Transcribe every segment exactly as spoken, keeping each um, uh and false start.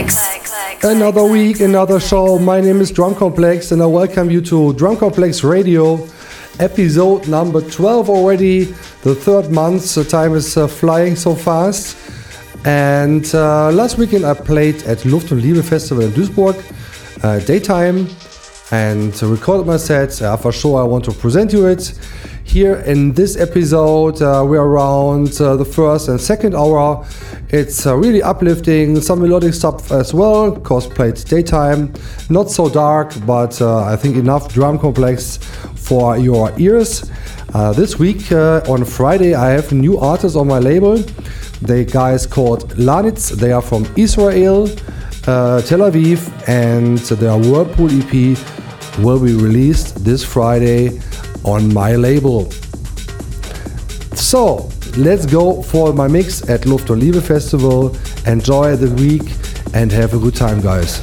Complex. Another week, another show. My name is Drum Complex and I welcome you to Drum Complex Radio, episode number twelve already, the third month. The time is uh, flying so fast. And uh, last weekend I played at Luft und Liebe Festival in Duisburg, uh, daytime, and recorded my set. Uh, for sure I want to present you it. Here in this episode, uh, we're around uh, the first and second hour. It's uh, really uplifting, some melodic stuff as well, cause played daytime, not so dark, but uh, I think enough Drum Complex for your ears. Uh, this week uh, on Friday, I have new artists on my label. They guys called Lanitz, they are from Israel, uh, Tel Aviv, and their Whirlpool E P will be released this Friday on my label. So let's go for my mix at Luft und Liebe Festival. Enjoy the week and have a good time, guys.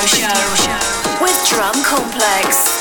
radio show with Drum Complex.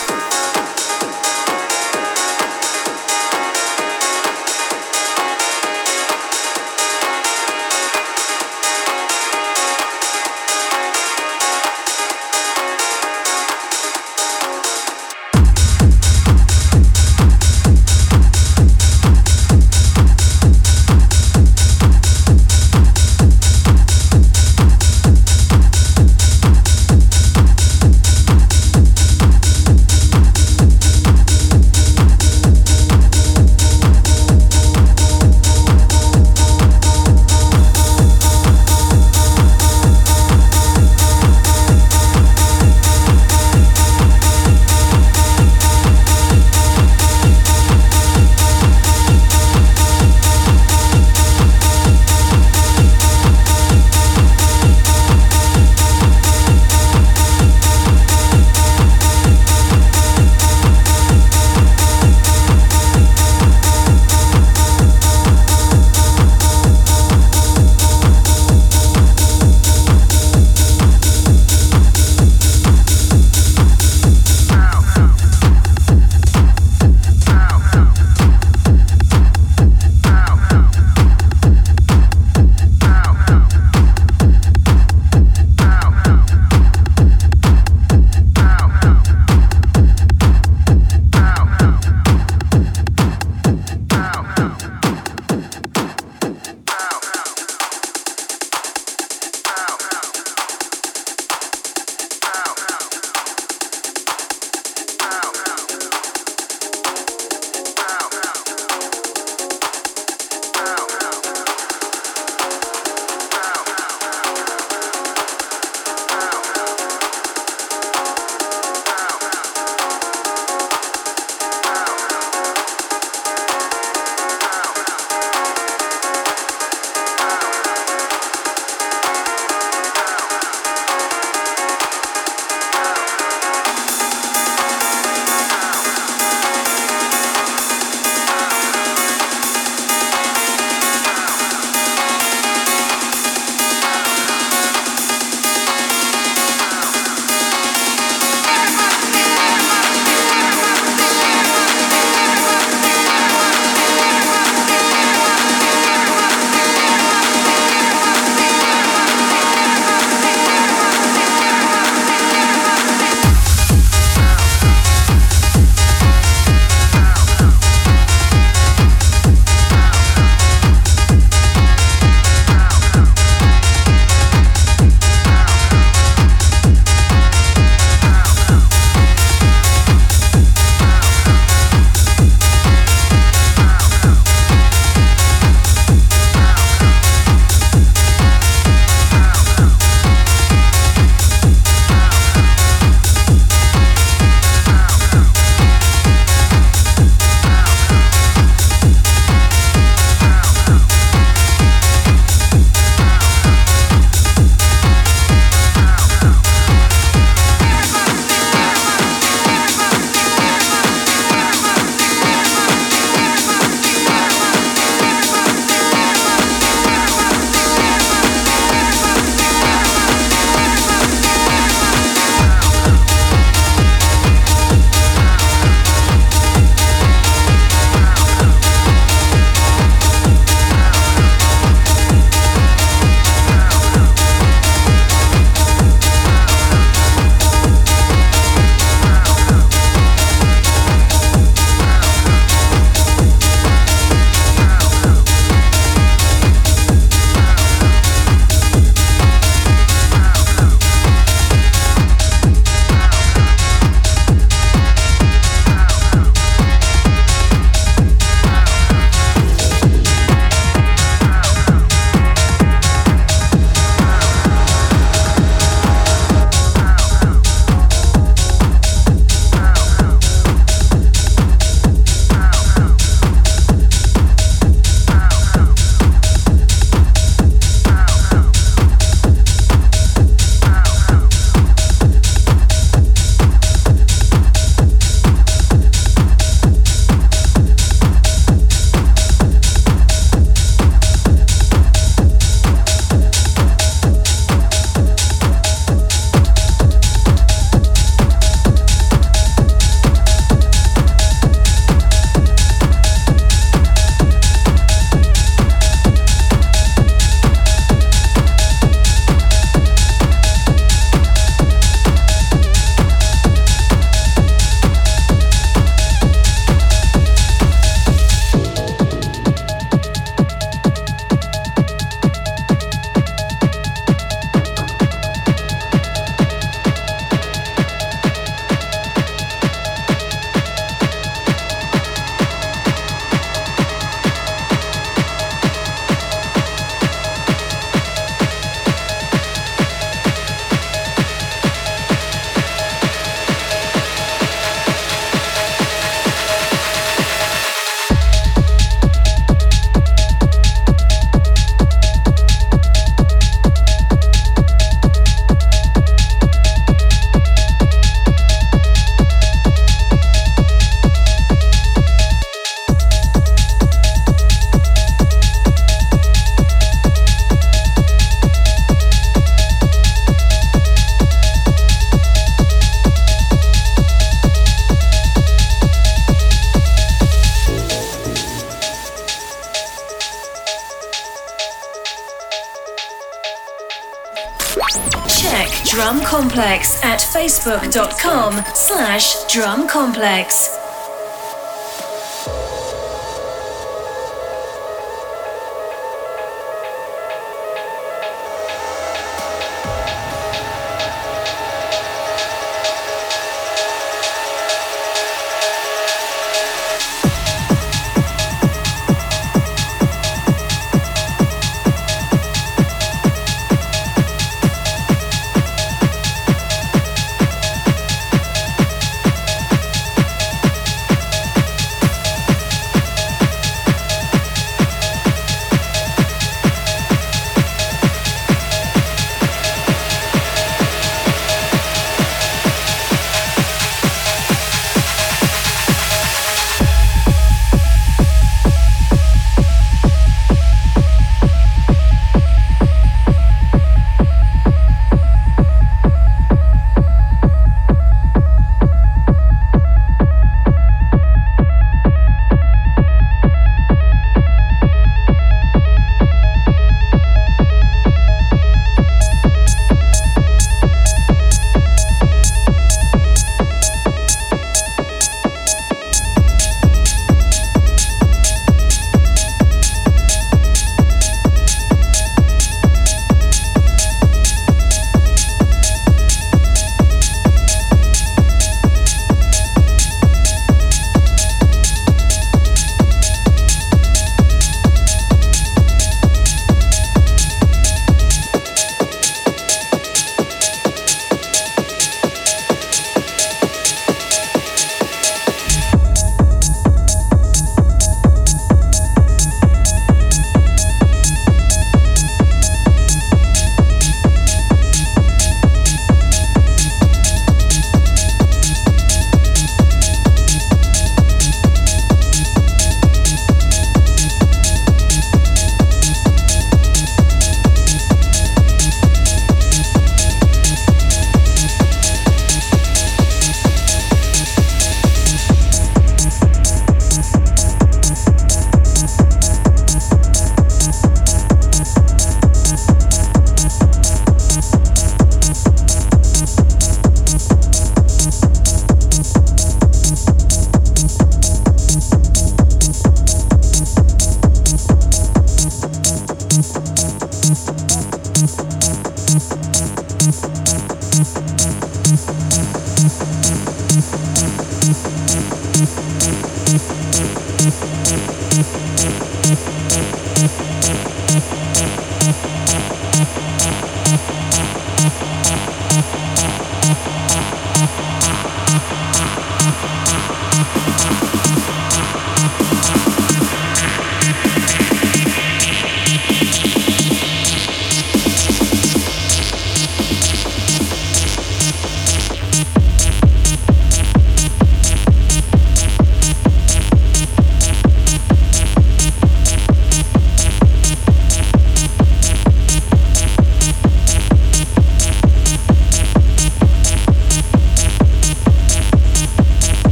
Check Drum Complex at facebook.com slash Drum Complex.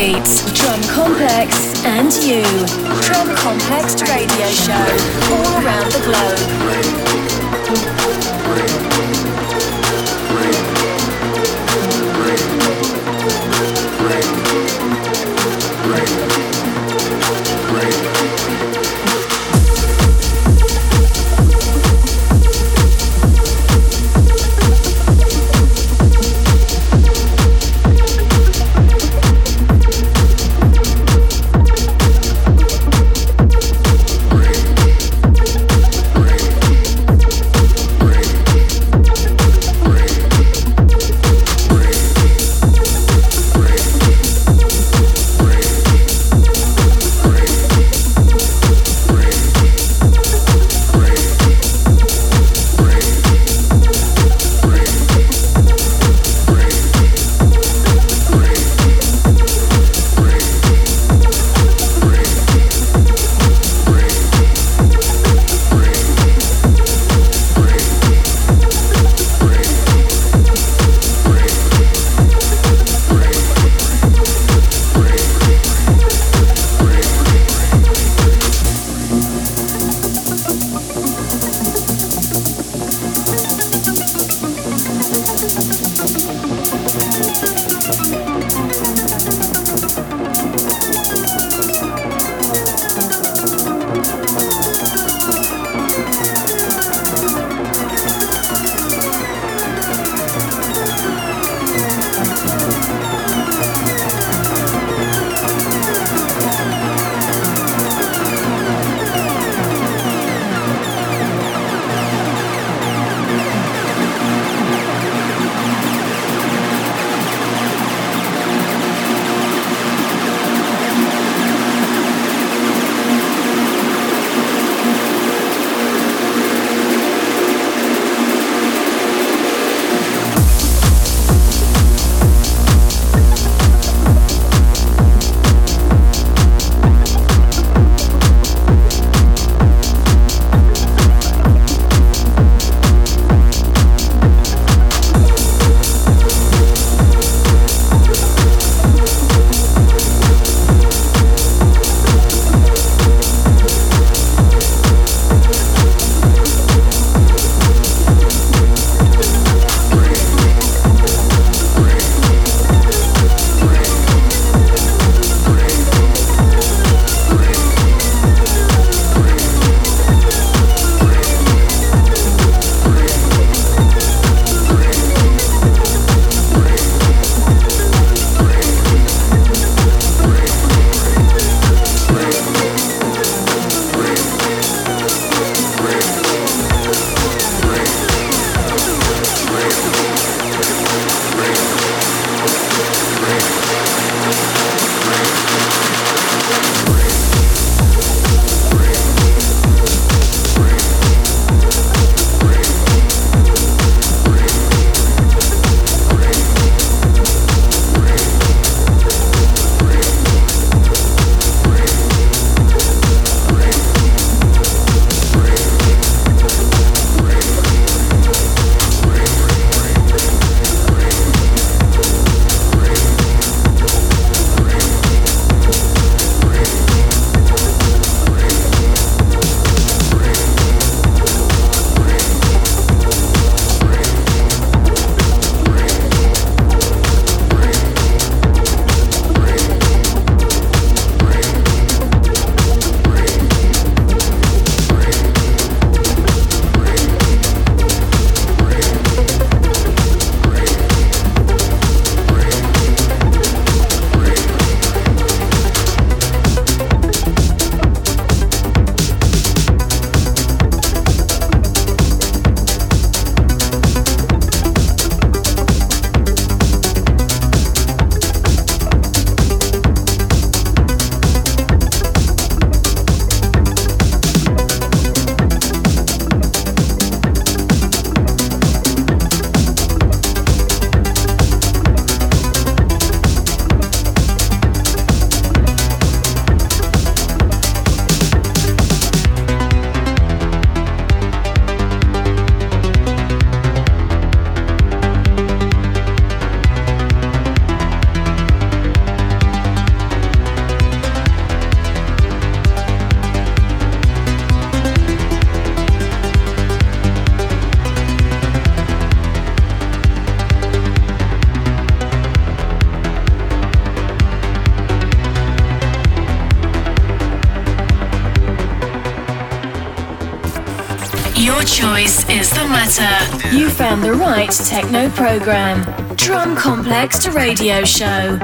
beats, Drum Complex and you. Drum Complex radio show all around the globe. choice is the matter. You found the right techno program. Drum Complex Radio Show.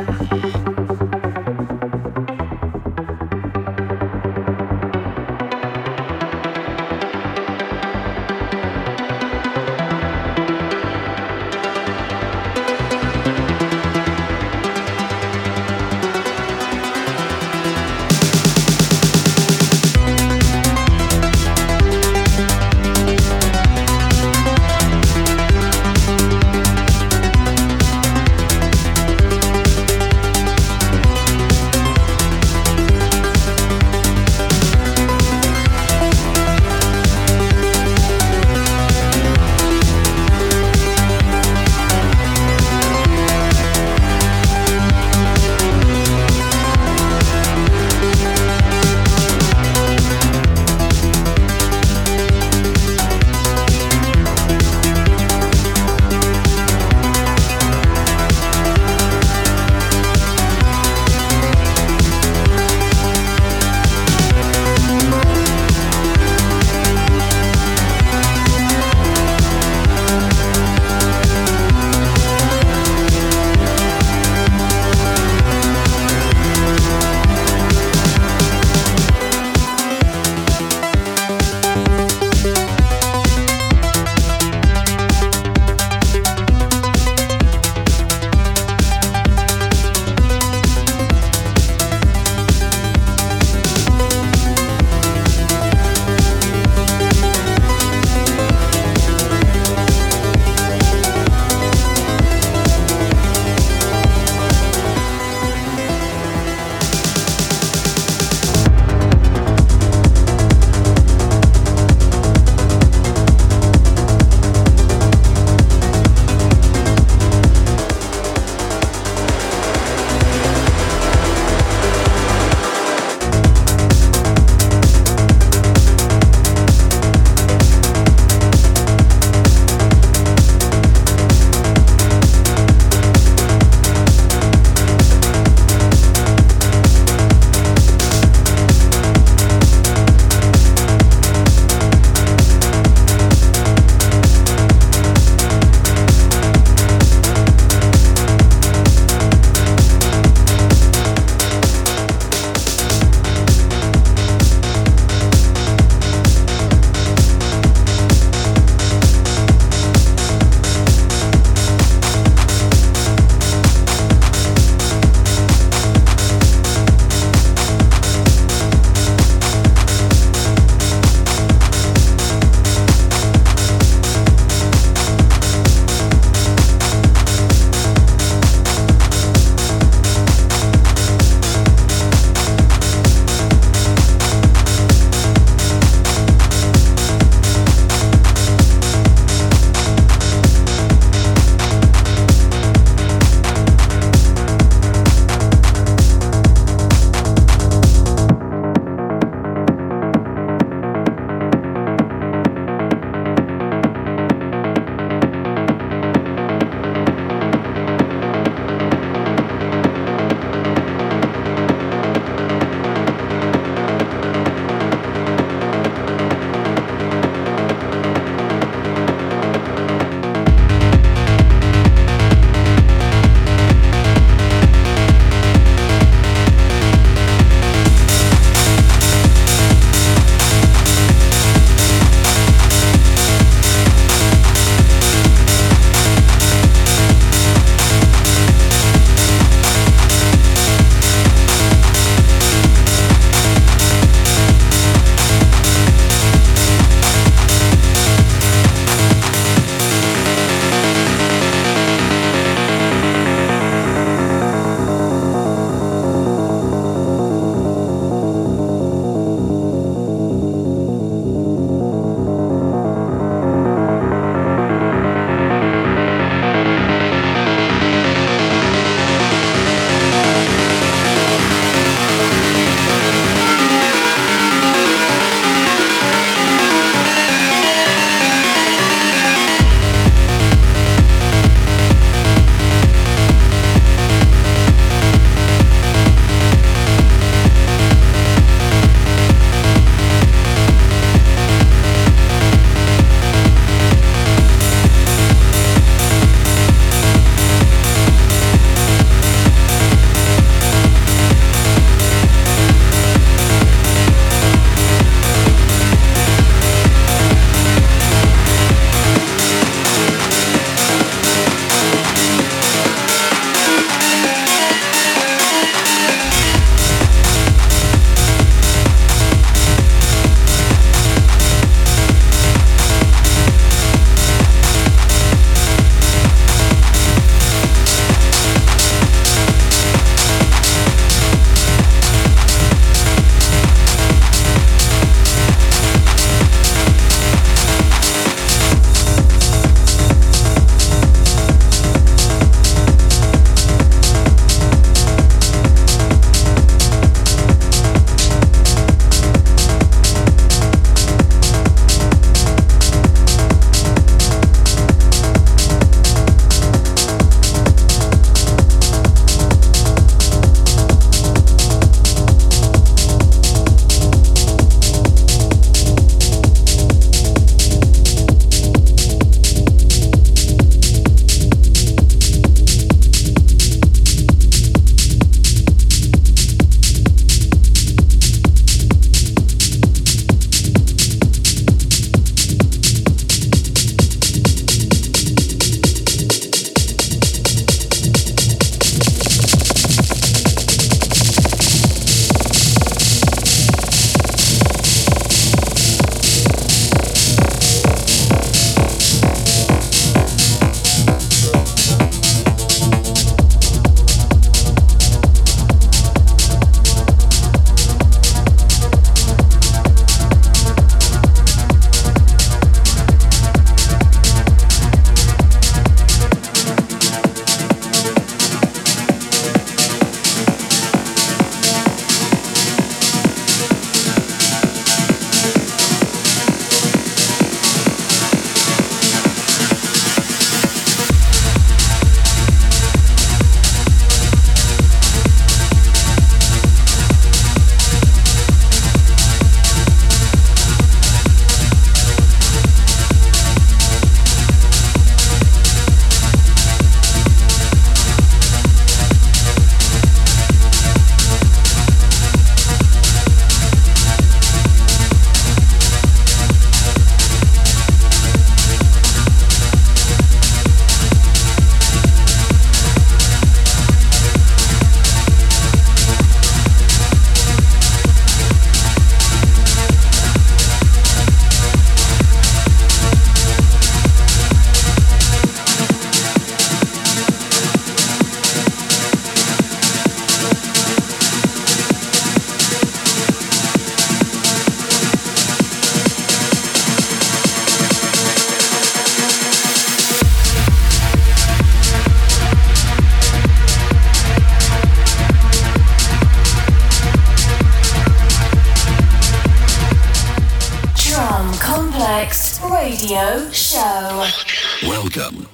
Welcome